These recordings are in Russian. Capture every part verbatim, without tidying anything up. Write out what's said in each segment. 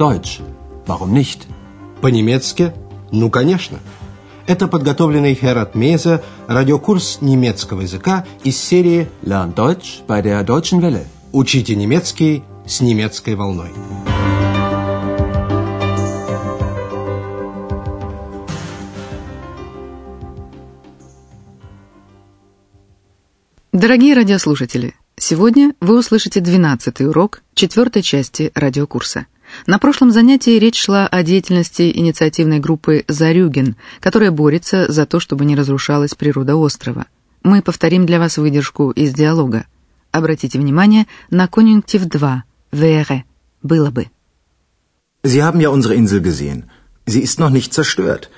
Deutsch. Warum nicht? По-немецки? Ну, конечно. Это подготовленный Херат Мейзе радиокурс немецкого языка из серии Land Doitsch bei der Deutschen Welle. Учите немецкий с немецкой волной. Дорогие радиослушатели, сегодня вы услышите двенадцатый урок четвертой части радиокурса. На прошлом занятии речь шла о деятельности инициативной группы «Zaryugen», которая борется за то, чтобы не разрушалась природа острова. Мы повторим для вас выдержку из диалога. Обратите внимание на конъюнктив два «wäre» – «было бы». Sie haben ja unsere Insel gesehen. Sie ist noch nicht zerstört.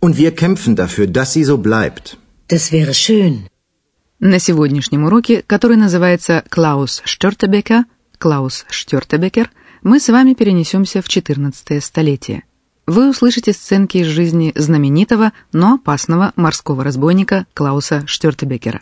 Und wir kämpfen dafür, dass sie so bleibt. Das wäre schön. На сегодняшнем уроке, который называется «Klaus Störtebecker», «Klaus Störtebecker», мы с вами перенесемся в четырнадцатое столетие. Вы услышите сценки из жизни знаменитого, но опасного морского разбойника Клауса Штёртебекера.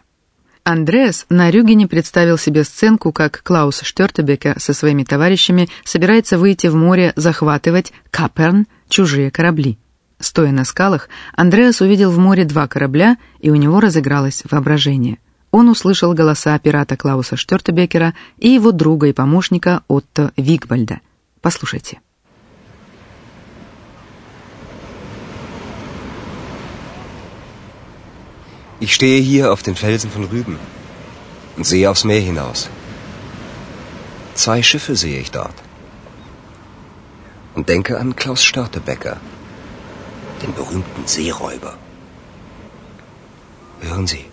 Андреас на Рюгене представил себе сценку, как Клаус Штёртебекер со своими товарищами собирается выйти в море захватывать Каперн, чужие корабли. Стоя на скалах, Андреас увидел в море два корабля, и у него разыгралось воображение. Он услышал голоса пирата Клауса Штёртебекера и его друга и помощника Отто Вигбольда. Послушайте. Ich stehe hier auf den Felsen von Rügen und sehe aufs Meer hinaus. Zwei Schiffe sehe ich dort. Und denke an Klaus Störtebecker, den berühmten Seeräuber. Hören Sie,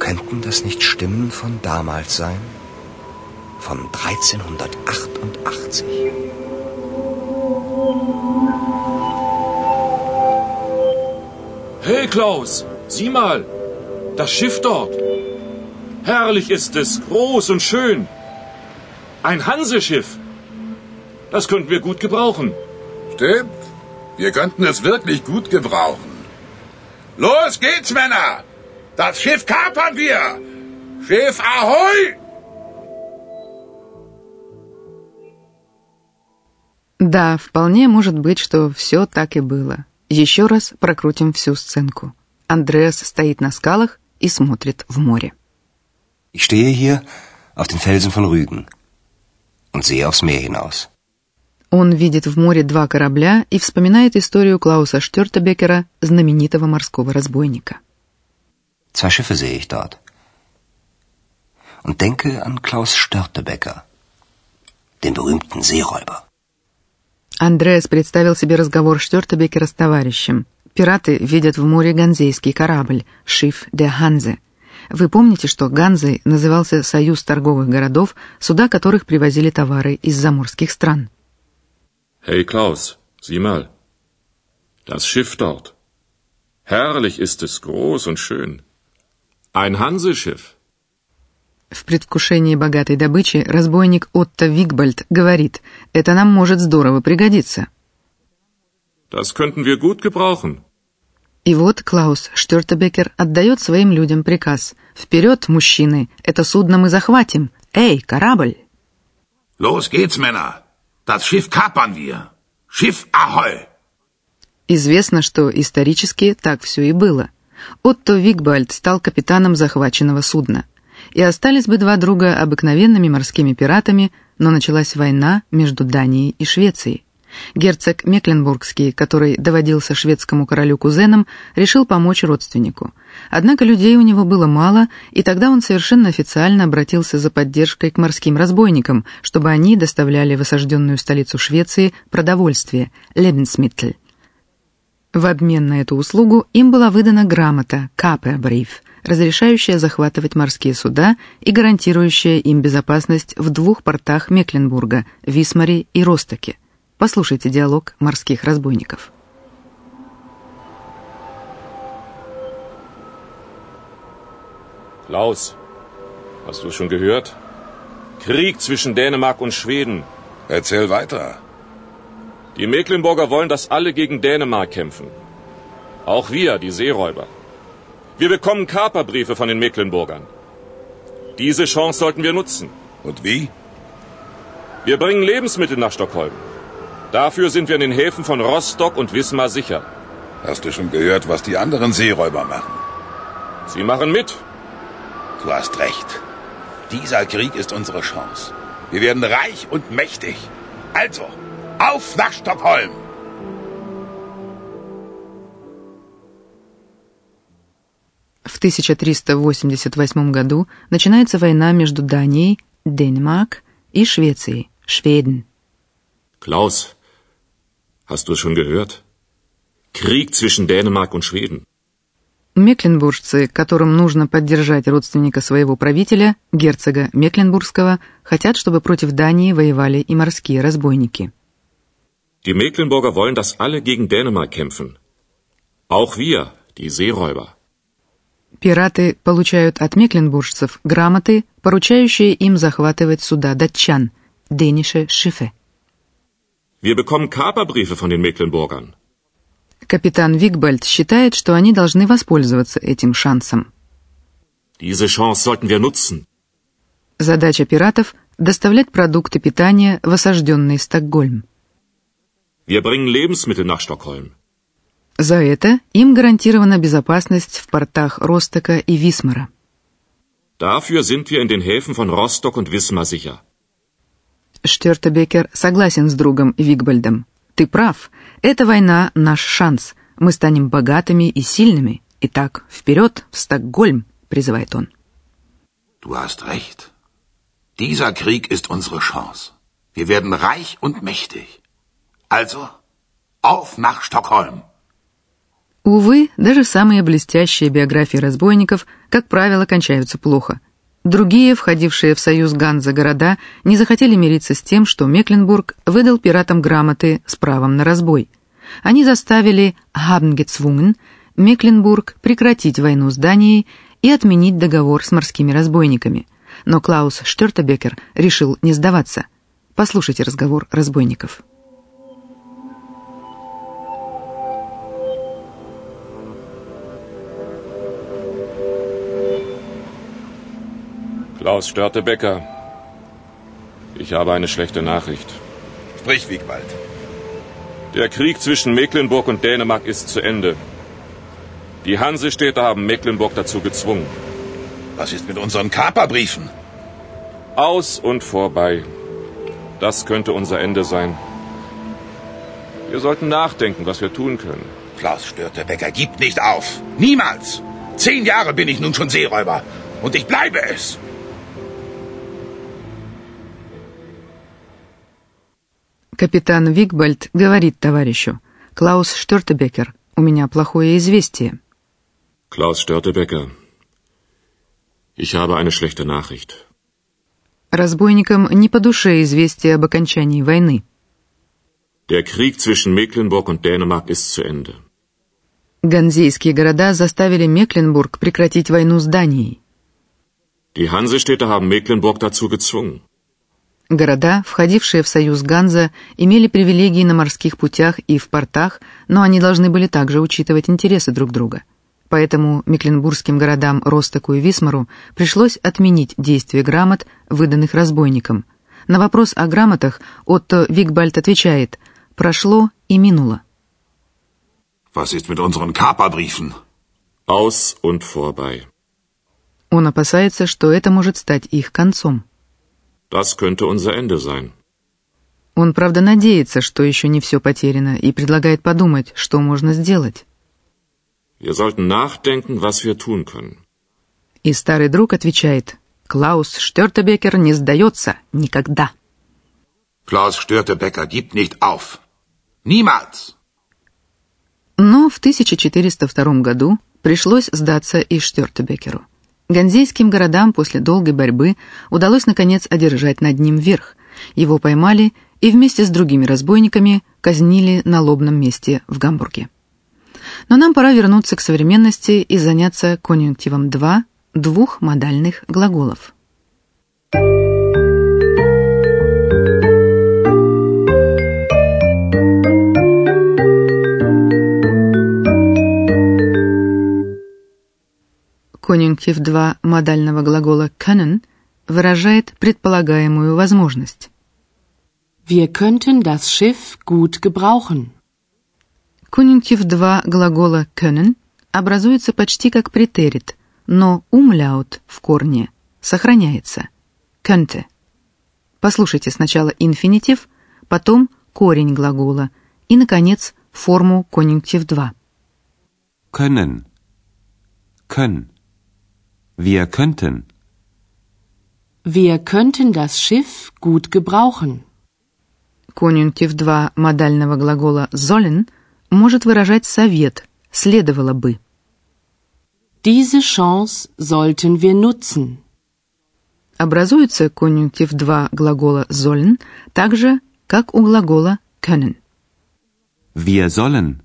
könnten das nicht Stimmen von damals sein? Von тысяча триста achtundachtzig. Hey Klaus, sieh mal, das Schiff dort. Herrlich ist es, groß und schön. Ein Hanseschiff. Das könnten wir gut gebrauchen. Stimmt. Wir könnten es wirklich gut gebrauchen. Los geht's, Männer! Das Schiff kapern wir! Schiff Ahoi! Да, вполне может быть, что все так и было. Еще раз прокрутим всю сценку. Андреас стоит на скалах и смотрит в море. Ich stehe hier auf den Felsen von Rügen und sehe aufs Meer hinaus. Он видит в море два корабля и вспоминает историю Клауса Штёртебекера, знаменитого морского разбойника. Zwei Schiffe sehe ich dort. Und denke an Klaus Störtebecker, den berühmten Seeräuber. Андреас представил себе разговор Штёртебекера с товарищем. Пираты видят в море ганзейский корабль «Schiff der Hanse». Вы помните, что Ганзой назывался союз торговых городов, суда которых привозили товары из заморских стран. Hey Klaus, sieh mal, das Schiff dort. Herrlich ist es, groß und schön. Ein Hanseschiff. В предвкушении богатой добычи разбойник Отто Вигбольд говорит: это нам может здорово пригодиться. Das könnten wir gut gebrauchen. И вот Клаус Штёртебекер отдает своим людям приказ: вперед, мужчины, это судно мы захватим. Эй, корабль! Los geht's, Männer! Das Schiff kapern wir. Schiff Ahoi. Известно, что исторически так все и было. Отто Вигбольд стал капитаном захваченного судна. И остались бы два друга обыкновенными морскими пиратами, но началась война между Данией и Швецией. Герцог Мекленбургский, который доводился шведскому королю кузеном, решил помочь родственнику. Однако людей у него было мало, и тогда он совершенно официально обратился за поддержкой к морским разбойникам, чтобы они доставляли в осажденную столицу Швеции продовольствие – Lebensmittel. В обмен на эту услугу им была выдана грамота «Капербриф», разрешающая захватывать морские суда и гарантирующая им безопасность в двух портах Мекленбурга – Висмаре и Ростоке. Послушайте диалог морских разбойников. Klaus, hast du schon gehört? Krieg zwischen Dänemark und Schweden. Erzähl weiter. Die Mecklenburger wollen, dass alle gegen Dänemark kämpfen. Auch wir, die Seeräuber. Wir bekommen Kaperbriefe von den Mecklenburgern. Diese Chance sollten wir nutzen. Und wie? Wir bringen Lebensmittel nach Stockholm. Dafür sind wir in den Häfen von Rostock und Wismar sicher. Hast du schon gehört, was die anderen Seeräuber machen? Sie machen mit. Du hast recht. Dieser Krieg ist unsere Chance. Wir werden reich und mächtig. Also, auf nach Stockholm! В тысяча триста восемьдесят восьмом году начинается война между Данией, Дэнмарк и Швецией, Шведен. Klaus, hast du es schon gehört? Krieg zwischen Dänemark und Schweden. Мекленбуржцы, которым нужно поддержать родственника своего правителя, герцога Мекленбургского, хотят, чтобы против Дании воевали и морские разбойники. Die Mecklenburger wollen, dass alle gegen Dänemark kämpfen. Auch wir, die Seeräuber. Пираты получают от мекленбуржцев грамоты, поручающие им захватывать суда датчан, dänische Schiffe. Wir bekommen Kaperbriefe von den Mecklenburgern. Капитан Вигбольд считает, что они должны воспользоваться этим шансом. Diese Chance sollten wir nutzen. Задача пиратов – доставлять продукты питания в осажденный Стокгольм. Wir bringen Lebensmittel nach Stockholm. За это им гарантирована безопасность в портах Ростока и Висмара. Dafür sind wir in den Häfen von Rostock und Wismar sicher. Штёртебекер согласен с другом Вигбольдом. Ты прав. Эта война – наш шанс. Мы станем богатыми и сильными. Итак, вперед, в Стокгольм, призывает он. Du hast recht. Dieser Krieg ist unsere Chance. Wir werden reich und mächtig. Also, auf nach Stockholm. Увы, даже самые блестящие биографии разбойников, как правило, кончаются плохо. Другие, входившие в союз Ганза города, не захотели мириться с тем, что Мекленбург выдал пиратам грамоты с правом на разбой. Они заставили haben gezwungen Мекленбург прекратить войну с Данией и отменить договор с морскими разбойниками. Но Клаус Штёртебекер решил не сдаваться. Послушайте разговор разбойников. Klaus Störtebecker, ich habe eine schlechte Nachricht. Sprich, Wigbold. Der Krieg zwischen Mecklenburg und Dänemark ist zu Ende. Die Hansestädte haben Mecklenburg dazu gezwungen. Was ist mit unseren Kaperbriefen? Aus und vorbei. Das könnte unser Ende sein. Wir sollten nachdenken, was wir tun können. Klaus Störtebecker, gib nicht auf. Niemals. Zehn Jahre bin ich nun schon Seeräuber. Und ich bleibe es. Капитан Вигбольд говорит товарищу: Клаус Штёртебекер, у меня плохое известие. Клаус Штёртебекер, ich habe eine schlechte Nachricht. Разбойникам не по душе известие об окончании войны. Der Krieg zwischen Mecklenburg und Dänemark ist zu Ende. Ганзейские города заставили Мекленбург прекратить войну с Данией. Die Hansestädte haben Mecklenburg dazu gezwungen. Города, входившие в союз Ганза, имели привилегии на морских путях и в портах, но они должны были также учитывать интересы друг друга. Поэтому мекленбургским городам Ростоку и Висмару пришлось отменить действие грамот, выданных разбойникам. На вопрос о грамотах Отто Вигбольд отвечает: «Прошло и минуло». Was ist mit unseren Kaperbriefen? Aus und vorbei. Он опасается, что это может стать их концом. Das könnte unser Ende sein. Он, правда, надеется, что еще не все потеряно, и предлагает подумать, что можно сделать. Wir sollten nachdenken, was wir tun können. И старый друг отвечает: Клаус Штёртебекер не сдается никогда. Klaus Störtebecker gibt nicht auf. Niemals. Но в тысяча четыреста втором году пришлось сдаться и Штёртебекеру. Ганзейским городам после долгой борьбы удалось наконец одержать над ним верх. Его поймали и вместе с другими разбойниками казнили на лобном месте в Гамбурге. Но нам пора вернуться к современности и заняться конъюнктивом два двух модальных глаголов. Конъюнктив два модального глагола können выражает предполагаемую возможность. Wir könnten das Schiff gut gebrauchen. Конъюнктив два глагола können образуется почти как претерит, но umlaut в корне сохраняется. Könnte. Послушайте сначала инфинитив, потом корень глагола и, наконец, форму конъюнктив два. Können. Können. Wir könnten. Wir könnten das Schiff gut gebrauchen. Конъюнктив два модального глагола sollen может выражать совет, следовало бы. Diese Chance sollten wir nutzen. Образуется конъюнктив два глагола sollen так же, как у глагола können. Wir sollen.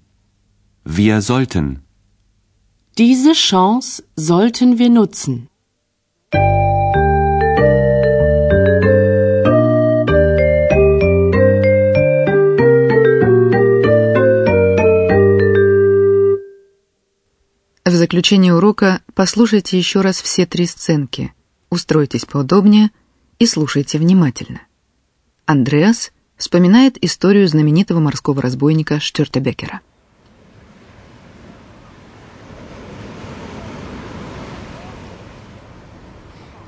Wir sollten. Diese Chance sollten wir nutzen. В заключение урока послушайте еще раз все три сценки. Устройтесь поудобнее и слушайте внимательно. Андреас вспоминает историю знаменитого морского разбойника Штёртебекера.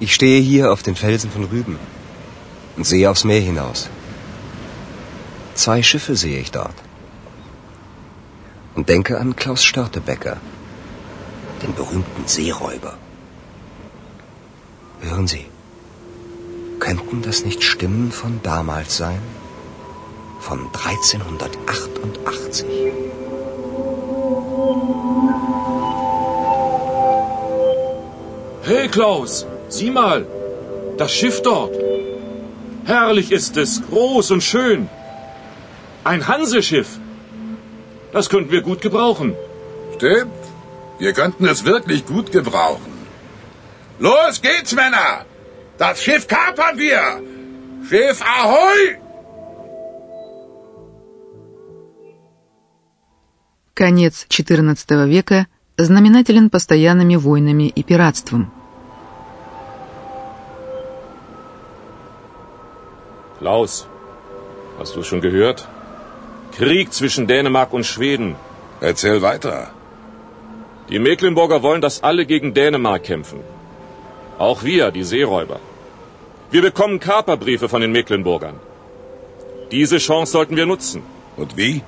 Ich stehe hier auf den Felsen von Rügen und sehe aufs Meer hinaus. Zwei Schiffe sehe ich dort und denke an Klaus Störtebecker, den berühmten Seeräuber. Hören Sie, könnten das nicht Stimmen von damals sein? Von тысяча триста achtundachtzig. Hey Klaus, sieh mal, das Schiff dort. Herrlich ist es, groß und schön. Ein Hanseschiff. Das könnten wir gut gebrauchen. Stimmt, wir könnten es wirklich gut gebrauchen. Los geht's, Männer! Das Schiff kapern wir! Schiff Ahoi! Конец четырнадцатого века знаменателен постоянными войнами и пиратством. Klaus, hast du schon gehört? Krieg zwischen Dänemark und Schweden. Erzähl weiter. Die Mecklenburger wollen, dass alle gegen Dänemark kämpfen. Auch wir, die Seeräuber. Wir bekommen Kaperbriefe von den Mecklenburgern. Diese Chance sollten wir nutzen. Und wie?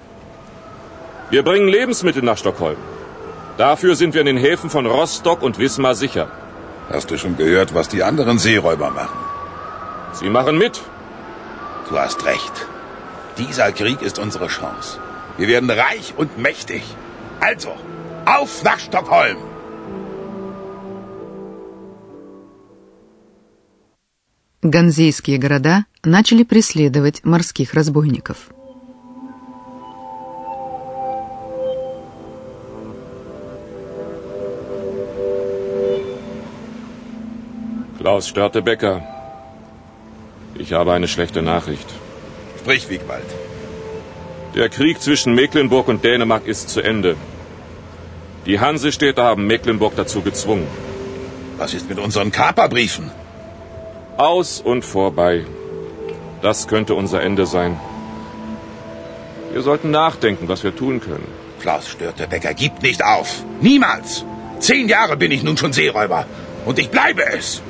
Wir bringen Lebensmittel nach Stockholm. Dafür sind wir in den Häfen von Rostock und Wismar sicher. Hast du schon gehört, was die anderen Seeräuber machen? Sie machen mit. Du hast recht. Dieser Krieg ist unsere Chance. Wir werden reich und mächtig. Also, auf nach Stockholm! Ганзейские города начали преследовать морских разбойников. Klaus Störtebecker, ich habe eine schlechte Nachricht. Sprich, Wigbold. Der Krieg zwischen Mecklenburg und Dänemark ist zu Ende. Die Hansestädte haben Mecklenburg dazu gezwungen. Was ist mit unseren Kaperbriefen? Aus und vorbei. Das könnte unser Ende sein. Wir sollten nachdenken, was wir tun können. Klaus Störtebecker gibt nicht auf. Niemals. Zehn Jahre bin ich nun schon Seeräuber. Und ich bleibe es.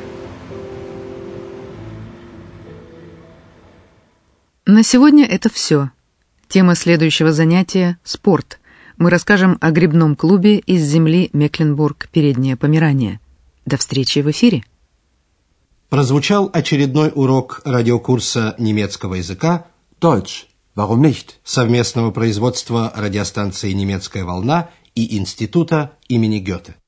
На сегодня это все. Тема следующего занятия – спорт. Мы расскажем о гребном клубе из земли Мекленбург, Переднее Померания. До встречи в эфире. Прозвучал очередной урок радиокурса немецкого языка Deutsch. Warum nicht? Совместного производства радиостанции «Немецкая волна» и Института имени Гёте.